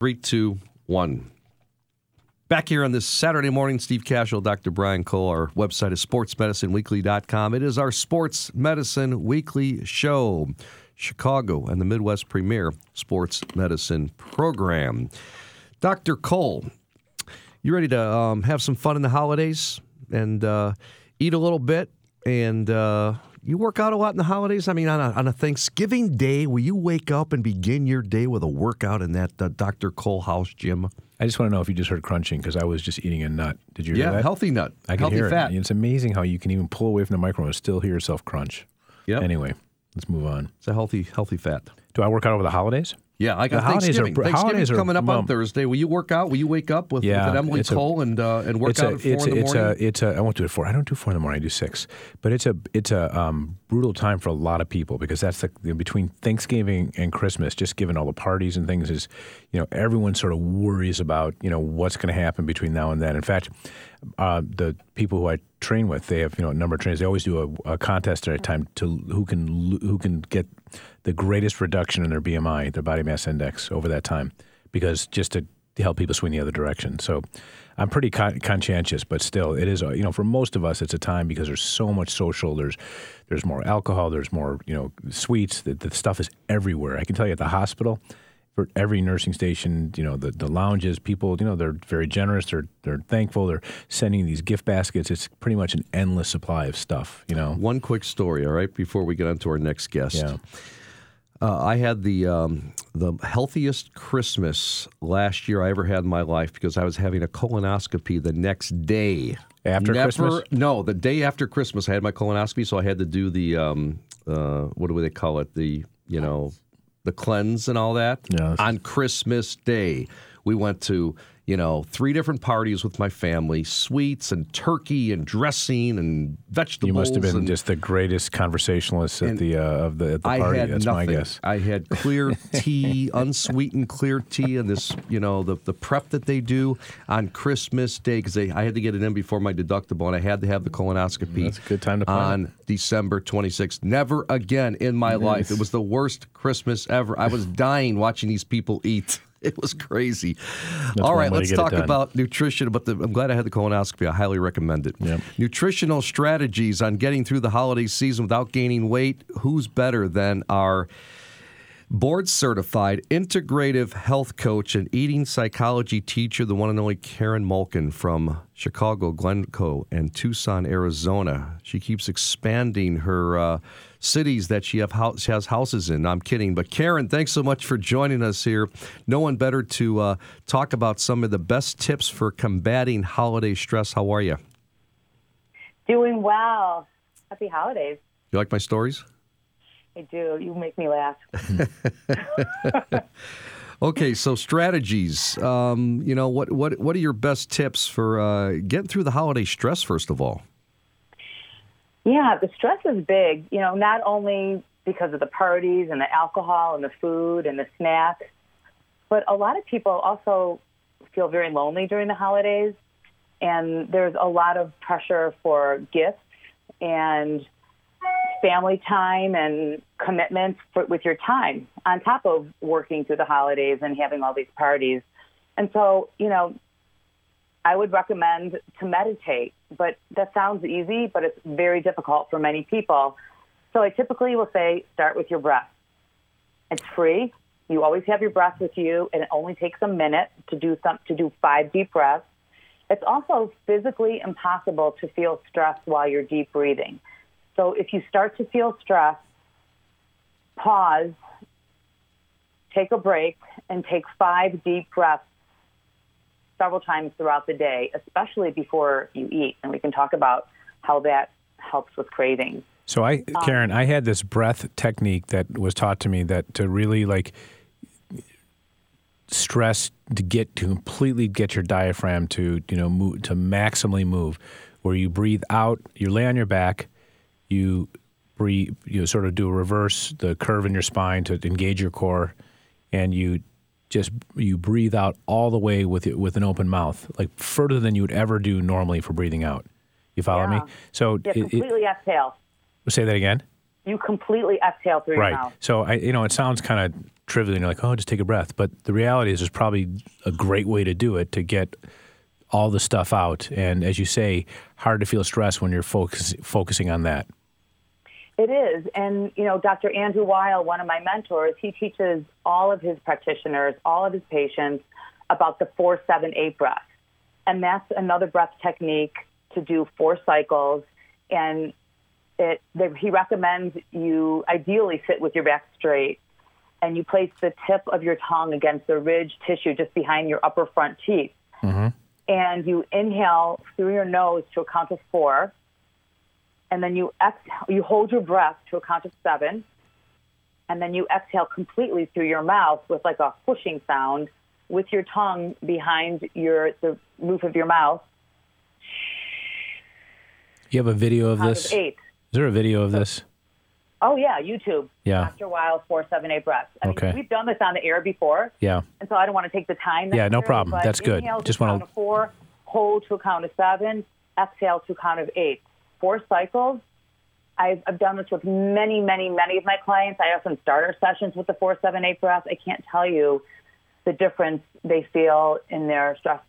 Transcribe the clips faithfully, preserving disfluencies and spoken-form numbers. Three, two, one. Back here on this Saturday morning, Steve Cashel, Doctor Brian Cole. Our website is sports medicine weekly dot com. It is our Sports Medicine Weekly show, Chicago and the Midwest premier sports medicine program. Doctor Cole, you ready to um, have some fun in the holidays and uh, eat a little bit? And uh, you work out a lot in the holidays? I mean, on a, on a Thanksgiving day, will you wake up and begin your day with a workout in that uh, Doctor Cole house gym? I just want to know if you just heard crunching, because I was just eating a nut. Did you hear yeah, that? Yeah, healthy nut. I can healthy hear fat. It. It's amazing how you can even pull away from the microphone and still hear yourself crunch. Yeah. Anyway, let's move on. It's a healthy, healthy fat. Do I work out over the holidays? Yeah, I got Thanksgiving. Are, Thanksgiving's are, coming up um, on Thursday. Will you work out? Will you wake up with, yeah, with an Emily Cole a, and uh, and work out a, at four it's in the it's morning? A, it's a, I won't do it at four. I don't do four in the morning. I do six. But it's a it's a um, brutal time for a lot of people, because that's the between Thanksgiving and Christmas. Just given all the parties and things, is you know everyone sort of worries about you know what's going to happen between now and then. In fact, uh, the people who I train with, they have you know a number of trainers. They always do a, a contest at a time to who can who can get the greatest reduction in their B M I, their body mass index, over that time, because just to help people swing the other direction. So I'm pretty con- conscientious, but still, it is, you know, for most of us, it's a time because there's so much social. There's there's more alcohol. There's more, you know, sweets. The, the stuff is everywhere. I can tell you at the hospital, for every nursing station, you know, the, the lounges, people, you know, they're very generous. They're they're thankful. They're sending these gift baskets. It's pretty much an endless supply of stuff, you know. One quick story, all right, before we get on to our next guest. Yeah. Uh, I had the um, the healthiest Christmas last year I ever had in my life, because I was having a colonoscopy the next day. After Never, Christmas? No, the day after Christmas I had my colonoscopy, so I had to do the, um, uh, what do they call it, the, you know, the cleanse and all that. Yes. On Christmas Day, we went to, you know, three different parties with my family, sweets and turkey and dressing and vegetables. You must have been and, just the greatest conversationalist at the, uh, of the, at the I party. Had That's nothing. My guess. I had clear tea, unsweetened clear tea, and this, you know, the, the prep that they do on Christmas Day, because I had to get it in before my deductible, and I had to have the colonoscopy. That's a good time to plan. On December twenty-sixth. Never again in my yes. life. It was the worst Christmas ever. I was dying watching these people eat. It was crazy. That's All right, let's talk about nutrition. But the, I'm glad I had the colonoscopy. I highly recommend it. Yep. Nutritional strategies on getting through the holiday season without gaining weight. Who's better than our board-certified integrative health coach and eating psychology teacher, the one and only Karen Mulkin from Chicago, Glencoe, and Tucson, Arizona. She keeps expanding her uh, cities that she have house, has houses in. I'm kidding. But Karen, thanks so much for joining us here. No one better to uh, talk about some of the best tips for combating holiday stress. How are you? Doing well. Happy holidays. You like my stories? I do. You make me laugh. Okay, so strategies. Um, you know, what, what what are your best tips for uh, getting through the holiday stress, first of all? Yeah, the stress is big, you know, not only because of the parties and the alcohol and the food and the snacks, but a lot of people also feel very lonely during the holidays, and there's a lot of pressure for gifts and family time and commitments for, with your time, on top of working through the holidays and having all these parties. And so, you know, I would recommend to meditate, but that sounds easy, but it's very difficult for many people. So I typically will say, start with your breath. It's free. You always have your breath with you, and it only takes a minute to do some, to do five deep breaths. It's also physically impossible to feel stress while you're deep breathing. So if you start to feel stress, pause, take a break, and take five deep breaths several times throughout the day, especially before you eat. And we can talk about how that helps with cravings. So I, Karen, um, I had this breath technique that was taught to me that to really like stress to get to completely get your diaphragm to, you know, move, to maximally move, where you breathe out, you lay on your back, You breathe, you sort of do a reverse, the curve in your spine to engage your core, and you just you breathe out all the way with with an open mouth, like further than you would ever do normally for breathing out. You follow yeah. me? So yeah, it, completely it, exhale. Say that again. you completely exhale through right. your mouth. So, I, you know, it sounds kind of trivial, and you're like, oh, just take a breath. But the reality is there's probably a great way to do it to get all the stuff out. And as you say, hard to feel stress when you're focus, focusing on that. It is. And, you know, Doctor Andrew Weil, one of my mentors, he teaches all of his practitioners, all of his patients about the four, seven, eight breath. And that's another breath technique to do four cycles. And it they, he recommends you ideally sit with your back straight and you place the tip of your tongue against the ridge tissue just behind your upper front teeth. Mm-hmm. And you inhale through your nose to a count of four. And then you exhale, you hold your breath to a count of seven, and then you exhale completely through your mouth with like a whooshing sound with your tongue behind your the roof of your mouth. You have a video of this? Of eight. Is there a video of so, this? Oh, yeah, YouTube. Yeah. Doctor Weil, four seven eight breaths. I okay. mean, we've done this on the air before. Yeah. And so I don't want to take the time. Yeah, no problem. That's good. Inhale Just to a count of four, hold to a count of seven, exhale to a count of eight. Four cycles. I've, I've done this with many, many, many of my clients. I often start our sessions with the four, seven, eight breath. I can't tell you the difference they feel in their stress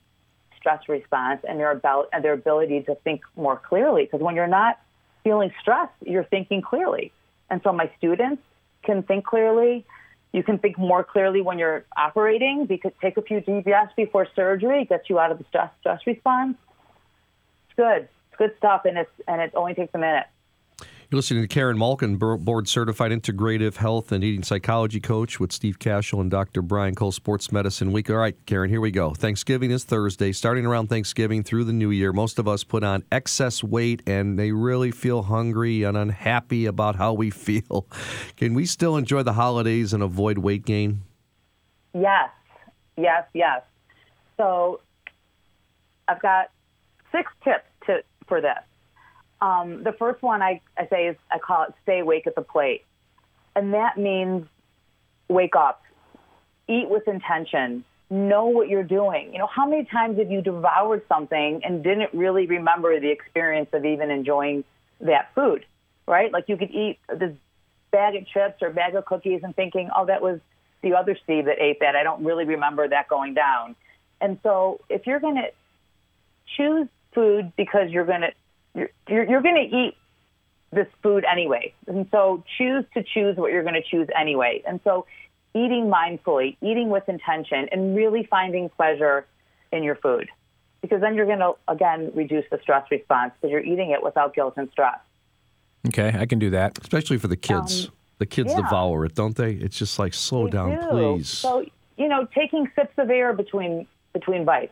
stress response and their about and their ability to think more clearly. Because when you're not feeling stressed, you're thinking clearly. And so my students can think clearly. You can think more clearly when you're operating because take a few deep breaths before surgery gets you out of the stress stress response. It's good. Good stuff, and it's and it only takes a minute. You're listening to Karen Mulkin, board-certified integrative health and eating psychology coach with Steve Cashel and Doctor Brian Cole, Sports Medicine Week. All right, Karen, here we go. Thanksgiving is Thursday. Starting around Thanksgiving through the new year, most of us put on excess weight, and they really feel hungry and unhappy about how we feel. Can we still enjoy the holidays and avoid weight gain? Yes, yes, yes. So I've got six tips to for this. Um, the first one I, I say is, I call it stay awake at the plate. And that means wake up, eat with intention, know what you're doing. You know, how many times have you devoured something and didn't really remember the experience of even enjoying that food, right? Like you could eat this bag of chips or bag of cookies and thinking, oh, that was the other Steve that ate that. I don't really remember that going down. And so if you're going to choose food because you're going to you're, you're going to eat this food anyway. And so choose to choose what you're going to choose anyway. And so eating mindfully, eating with intention, and really finding pleasure in your food. Because then you're going to, again, reduce the stress response because you're eating it without guilt and stress. Okay, I can do that. Especially for the kids. Um, the kids yeah. devour it, don't they? It's just like, slow they down, do. please. So, you know, taking sips of air between between bites.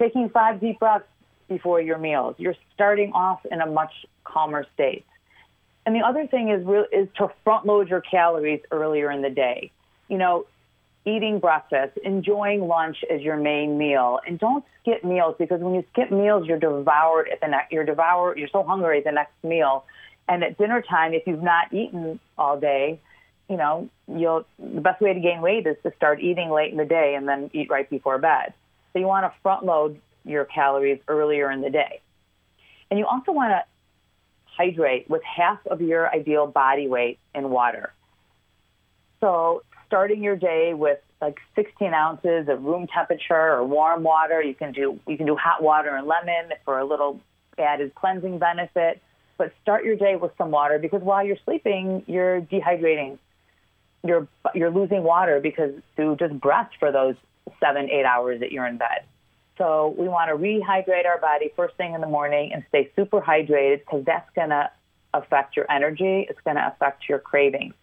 Taking five deep breaths before your meals. You're starting off in a much calmer state. And the other thing is re- is to front load your calories earlier in the day. You know, eating breakfast, enjoying lunch as your main meal, and don't skip meals because when you skip meals, you're devoured at the next. You're devoured. You're so hungry at the next meal. And at dinner time, if you've not eaten all day, you know, you'll the best way to gain weight is to start eating late in the day and then eat right before bed. So you want to front load your calories earlier in the day. And you also want to hydrate with half of your ideal body weight in water. So starting your day with like sixteen ounces of room temperature or warm water, you can do you can do hot water and lemon for a little added cleansing benefit, but start your day with some water because while you're sleeping, you're dehydrating. You're you're losing water because through just breath for those seven, eight hours that you're in bed. So we want to rehydrate our body first thing in the morning and stay super hydrated because that's going to affect your energy. It's going to affect your cravings.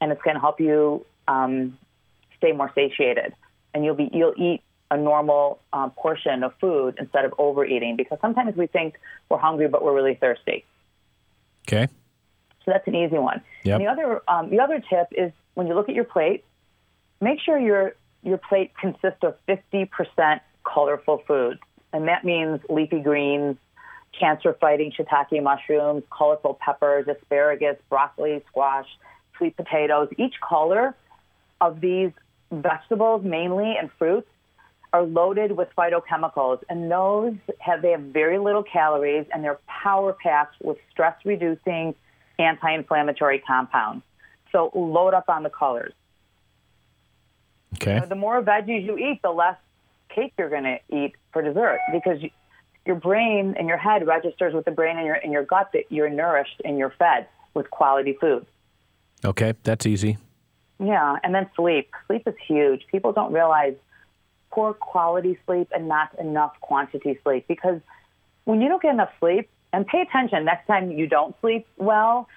And it's going to help you um, stay more satiated. And you'll be you'll eat a normal um, portion of food instead of overeating because sometimes we think we're hungry, but we're really thirsty. Okay. So that's an easy one. Yep. And the other, um, the other tip is when you look at your plate, make sure your your plate consists of fifty percent colorful foods, and that means leafy greens, cancer-fighting shiitake mushrooms, colorful peppers, asparagus, broccoli, squash, sweet potatoes. Each color of these vegetables, mainly, and fruits, are loaded with phytochemicals, and those have they have very little calories, and they're power-packed with stress-reducing, anti-inflammatory compounds. So load up on the colors. Okay. So the more veggies you eat, the less cake you're going to eat for dessert, because you, your brain and your head registers with the brain and your in your gut that you're nourished and you're fed with quality food. Okay, that's easy. Yeah, and then sleep. Sleep is huge. People don't realize poor quality sleep and not enough quantity sleep, because when you don't get enough sleep, and pay attention next time you don't sleep well,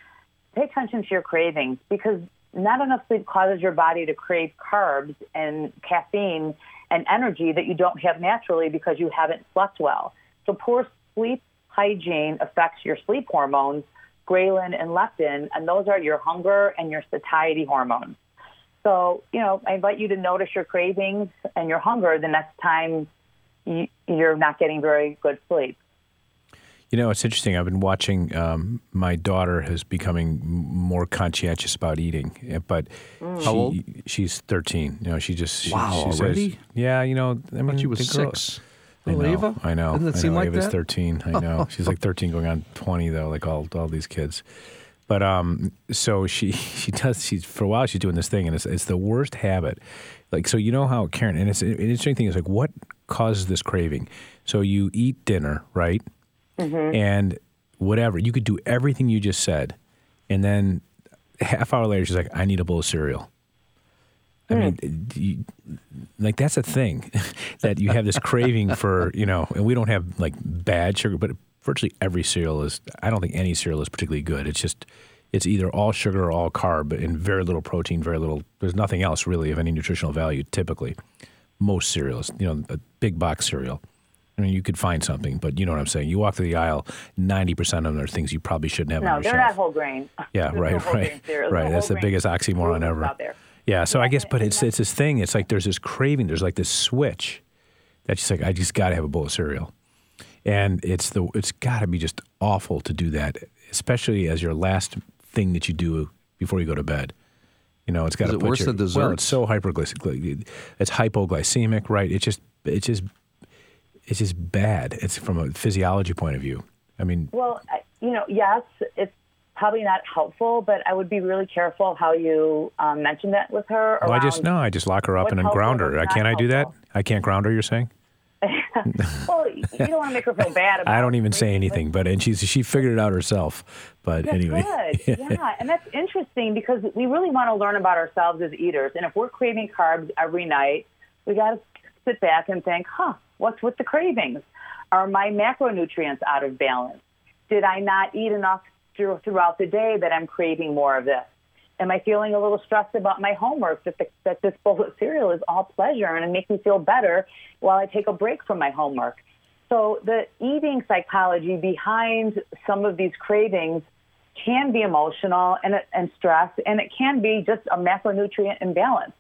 pay attention to your cravings, because not enough sleep causes your body to crave carbs and caffeine and energy that you don't have naturally because you haven't slept well. So poor sleep hygiene affects your sleep hormones, ghrelin and leptin, and those are your hunger and your satiety hormones. So, you know, I invite you to notice your cravings and your hunger the next time you, you're not getting very good sleep. You know, it's interesting. I've been watching, um, my daughter is becoming more conscientious about eating, but mm. she, How old? she's thirteen. You know, she just, she, wow, she already? Says, yeah, you know, I mean, she was six. I know, Ava? I know. Doesn't it I know. seem like Ava's that? thirteen. I know. She's like thirteen going on twenty though, like all, all these kids. But, um, so she, she does, she's, for a while she's doing this thing, and it's, it's the worst habit. Like, so you know how, Karen, and it's an interesting thing is like, what causes this craving? So you eat dinner, right? Mm-hmm. And whatever, you could do everything you just said, and then half hour later she's like, I need a bowl of cereal. I mm. mean, you, like that's a thing that you have this craving for, you know, and we don't have like bad sugar, but virtually every cereal is, I don't think any cereal is particularly good. It's just, it's either all sugar or all carb and very little protein, very little, there's nothing else really of any nutritional value typically. Most cereals, you know, a big box cereal. I mean, you could find something, but you know what I'm saying. You walk through the aisle, ninety percent of them are things you probably shouldn't have no, on your shelf. No, they're not whole grain. Yeah, right, no right, grain right. That's the biggest oxymoron ever. Yeah, so I guess, but it's it's this thing. It's like there's this craving. There's like this switch that's just like, I just got to have a bowl of cereal. And it's the it's got to be just awful to do that, especially as your last thing that you do before you go to bed. You know, it's got to put your— Is it worse than dessert? Well, it's so hyperglycemic. It's hypoglycemic, right? It's just It's just... It's just bad. It's from a physiology point of view. I mean, well, you know, yes, it's probably not helpful, but I would be really careful how you um, mention that with her. Well, I just no, I just lock her up and then ground her. Can't I do that? I can't ground her. You're saying? Well, you don't want to make her feel bad about it. I don't even say anything, but and she's she figured it out herself. But that's anyway, good. Yeah, and that's interesting because we really want to learn about ourselves as eaters. And if we're craving carbs every night, we got to sit back and think, huh. What's with the cravings? Are my macronutrients out of balance? Did I not eat enough through, throughout the day that I'm craving more of this? Am I feeling a little stressed about my homework, that, the, that this bowl of cereal is all pleasure and it makes me feel better while I take a break from my homework? So the eating psychology behind some of these cravings can be emotional and, and stress, and it can be just a macronutrient imbalance.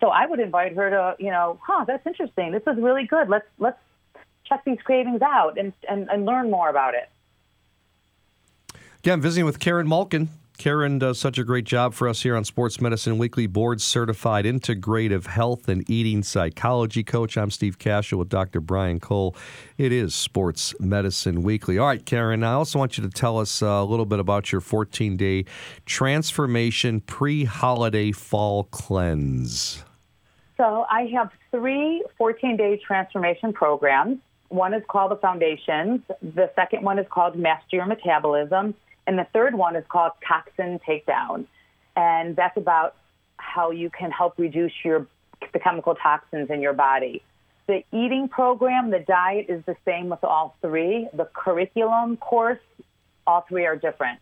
So I would invite her to, you know, huh, that's interesting. This is really good. Let's let's check these cravings out and, and, and learn more about it. Yeah, I'm visiting with Karen Mulkin. Karen does such a great job for us here on Sports Medicine Weekly, board-certified integrative health and eating psychology coach. I'm Steve Cashel with Doctor Brian Cole. It is Sports Medicine Weekly. All right, Karen, I also want you to tell us a little bit about your fourteen-day transformation pre-holiday fall cleanse. So I have three fourteen-day transformation programs. One is called The Foundations. The second one is called Master Your Metabolism. And the third one is called Toxin Takedown. And that's about how you can help reduce your the chemical toxins in your body. The eating program, the diet is the same with all three. The curriculum course, all three are different.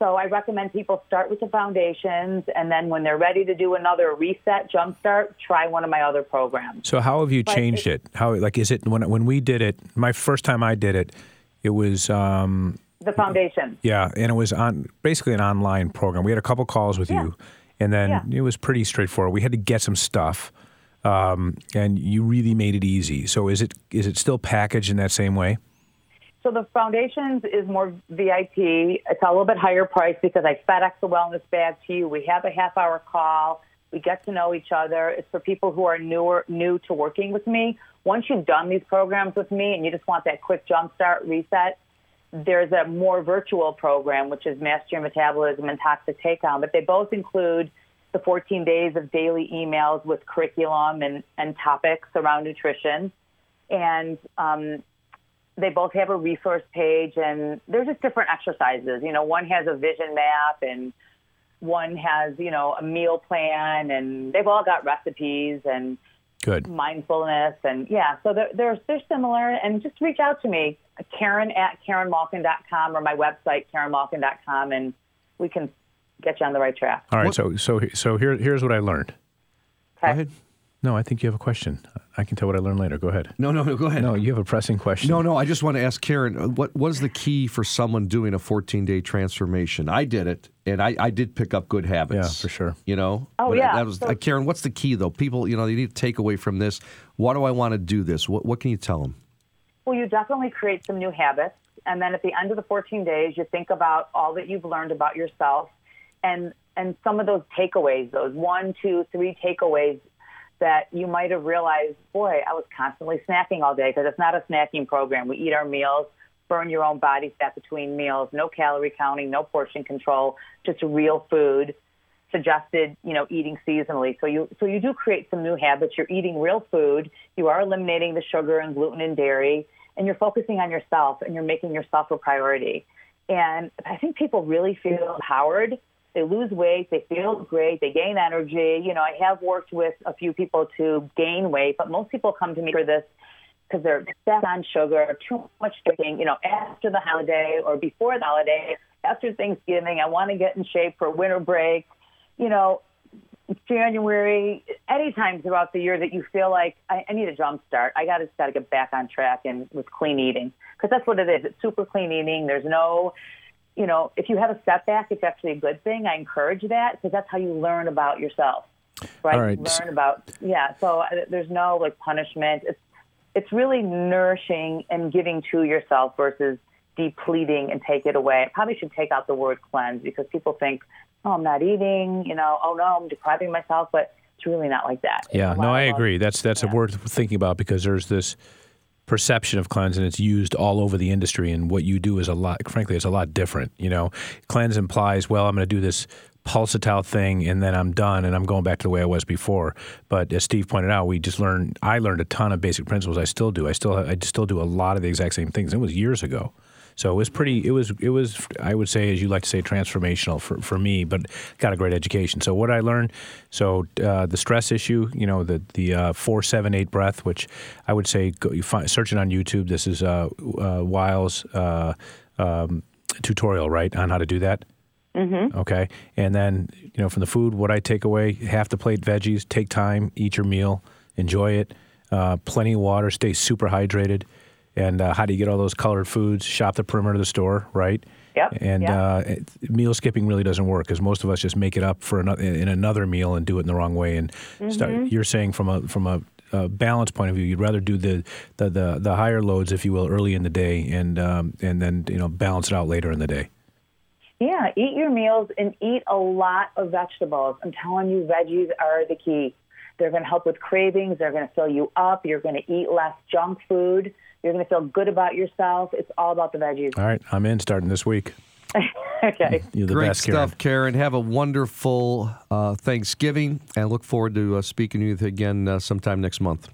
So I recommend people start with The Foundations, and then when they're ready to do another reset, jumpstart, try one of my other programs. So how have you but changed it? How like is it when when we did it, my first time I did it, it was um The Foundation. Yeah, and it was on basically an online program. We had a couple calls with yeah. you, and then yeah. it was pretty straightforward. We had to get some stuff, um, and you really made it easy. So is it is it still packaged in that same way? So The Foundations is more V I P. It's a little bit higher priced because I FedEx the wellness bag to you. We have a half-hour call. We get to know each other. It's for people who are newer, new to working with me. Once you've done these programs with me and you just want that quick jumpstart reset, there's a more virtual program, which is Master Your Metabolism and Toxic Takedown, but they both include the fourteen days of daily emails with curriculum and, and topics around nutrition. And um, they both have a resource page, and they're just different exercises. You know, one has a vision map, and one has, you know, a meal plan, and they've all got recipes and Good. mindfulness. And, yeah, so they're, they're, they're similar. And just reach out to me, Karen at karen malkin dot com, or my website, karen malkin dot com, and we can get you on the right track. All right, so so so here here's what I learned. Okay. Go ahead. No, I think you have a question. I can tell what I learned later. Go ahead. No, no, no, go ahead. No, you have a pressing question. No, no, I just want to ask Karen, what, what is the key for someone doing a fourteen-day transformation? I did it, and I, I did pick up good habits. Yeah, for sure. You know? Oh, but yeah. That was, so, uh, Karen, what's the key, though? People, you know, they need to take away from this. Why do I want to do this? What, what can you tell them? Well, you definitely create some new habits, and then at the end of the fourteen days, you think about all that you've learned about yourself and and some of those takeaways, those one, two, three takeaways that you might have realized, boy, I was constantly snacking all day, because it's not a snacking program. We eat our meals, burn your own body fat between meals, no calorie counting, no portion control, just real food, suggested, you know, eating seasonally. So you so you do create some new habits. You're eating real food. You are eliminating the sugar and gluten and dairy, and you're focusing on yourself, and you're making yourself a priority. And I think people really feel empowered. They lose weight, they feel great, they gain energy. You know, I have worked with a few people to gain weight, but most people come to me for this because they're obsessed on sugar, too much drinking, you know, after the holiday or before the holiday, after Thanksgiving. I want to get in shape for winter break, you know, January, anytime throughout the year that you feel like I, I need a jump start. I got to got to get back on track and with clean eating, because that's what it is. It's super clean eating. There's no... You know, if you have a setback, it's actually a good thing. I encourage that, because that's how you learn about yourself, right? All right. You learn about, yeah. So there's no like punishment. It's it's really nourishing and giving to yourself versus depleting and take it away. I probably should take out the word cleanse, because people think, oh, I'm not eating, you know, oh no, I'm depriving myself, but it's really not like that. Yeah. No, I agree. That's that's yeah. a word thinking about, because there's this perception of cleanse, and it's used all over the industry, and what you do is a lot, frankly, it's a lot different. You know, cleanse implies, well, I'm going to do this pulsatile thing and then I'm done and I'm going back to the way I was before. But as Steve pointed out, we just learned, I learned a ton of basic principles. I still do. I still, I still do a lot of the exact same things. It was years ago. So it was pretty, it was, it was, I would say, as you like to say, transformational for, for me, but got a great education. So what I learned, so uh, the stress issue, you know, the, the uh, four, seven, eight breath, which I would say, go, you find, search it on YouTube. This is uh, uh, Weil's uh, um, tutorial, right, on how to do that. Mm-hmm. Okay. And then, you know, from the food, what I take away, half the plate veggies, take time, eat your meal, enjoy it, uh, plenty of water, stay super hydrated. And uh, how do you get all those colored foods? Shop the perimeter of the store, right? Yep. And yep. Uh, meal skipping really doesn't work, because most of us just make it up for another, in another meal and do it in the wrong way. And mm-hmm. start, you're saying from a from a, a balance point of view, you'd rather do the, the, the, the higher loads, if you will, early in the day, and um, and then you know balance it out later in the day. Yeah, eat your meals and eat a lot of vegetables. I'm telling you, veggies are the key. They're going to help with cravings. They're going to fill you up. You're going to eat less junk food. You're going to feel good about yourself. It's all about the veggies. All right. I'm in starting this week. Okay. You're the Great best, Karen. stuff, Karen. Have a wonderful uh, Thanksgiving, and I look forward to uh, speaking to you again uh, sometime next month.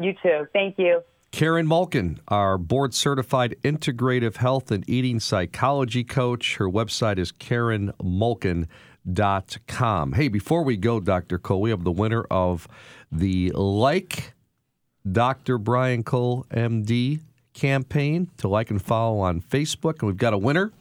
You too. Thank you. Karen Mulkin, our board-certified integrative health and eating psychology coach. Her website is karen mulkin dot com. Hey, before we go, Doctor Cole, we have the winner of the like... Doctor Brian Cole, M D campaign to like and follow on Facebook. And we've got a winner.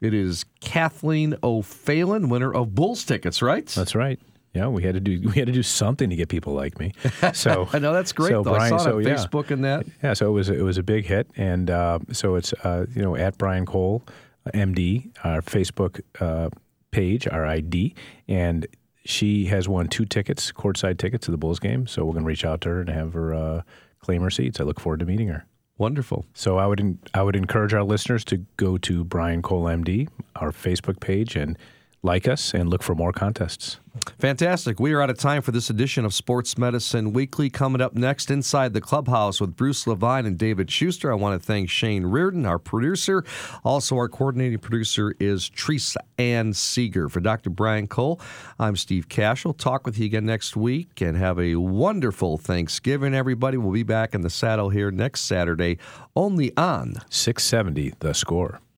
It is Kathleen O'Fallon, winner of Bulls tickets, right? That's right. Yeah, we had to do we had to do something to get people like me. So I know that's great. So Brian, I saw so, on Facebook yeah. and that. Yeah, so it was it was a big hit, and uh, so it's uh, you know at Brian Cole, M D, our Facebook uh, page, our I D, and. She has won two tickets, courtside tickets to the Bulls game, so we're going to reach out to her and have her uh, claim her seats. I look forward to meeting her. Wonderful. So I would en- I would encourage our listeners to go to Brian Cole M D, our Facebook page, and like us and look for more contests. Fantastic. We are out of time for this edition of Sports Medicine Weekly. Coming up next, Inside the Clubhouse with Bruce Levine and David Schuster. I want to thank Shane Reardon, our producer. Also, our coordinating producer is Teresa Ann Seeger. For Doctor Brian Cole, I'm Steve Cashel. Talk with you again next week, and have a wonderful Thanksgiving, everybody. We'll be back in the saddle here next Saturday, only on six seventy The Score.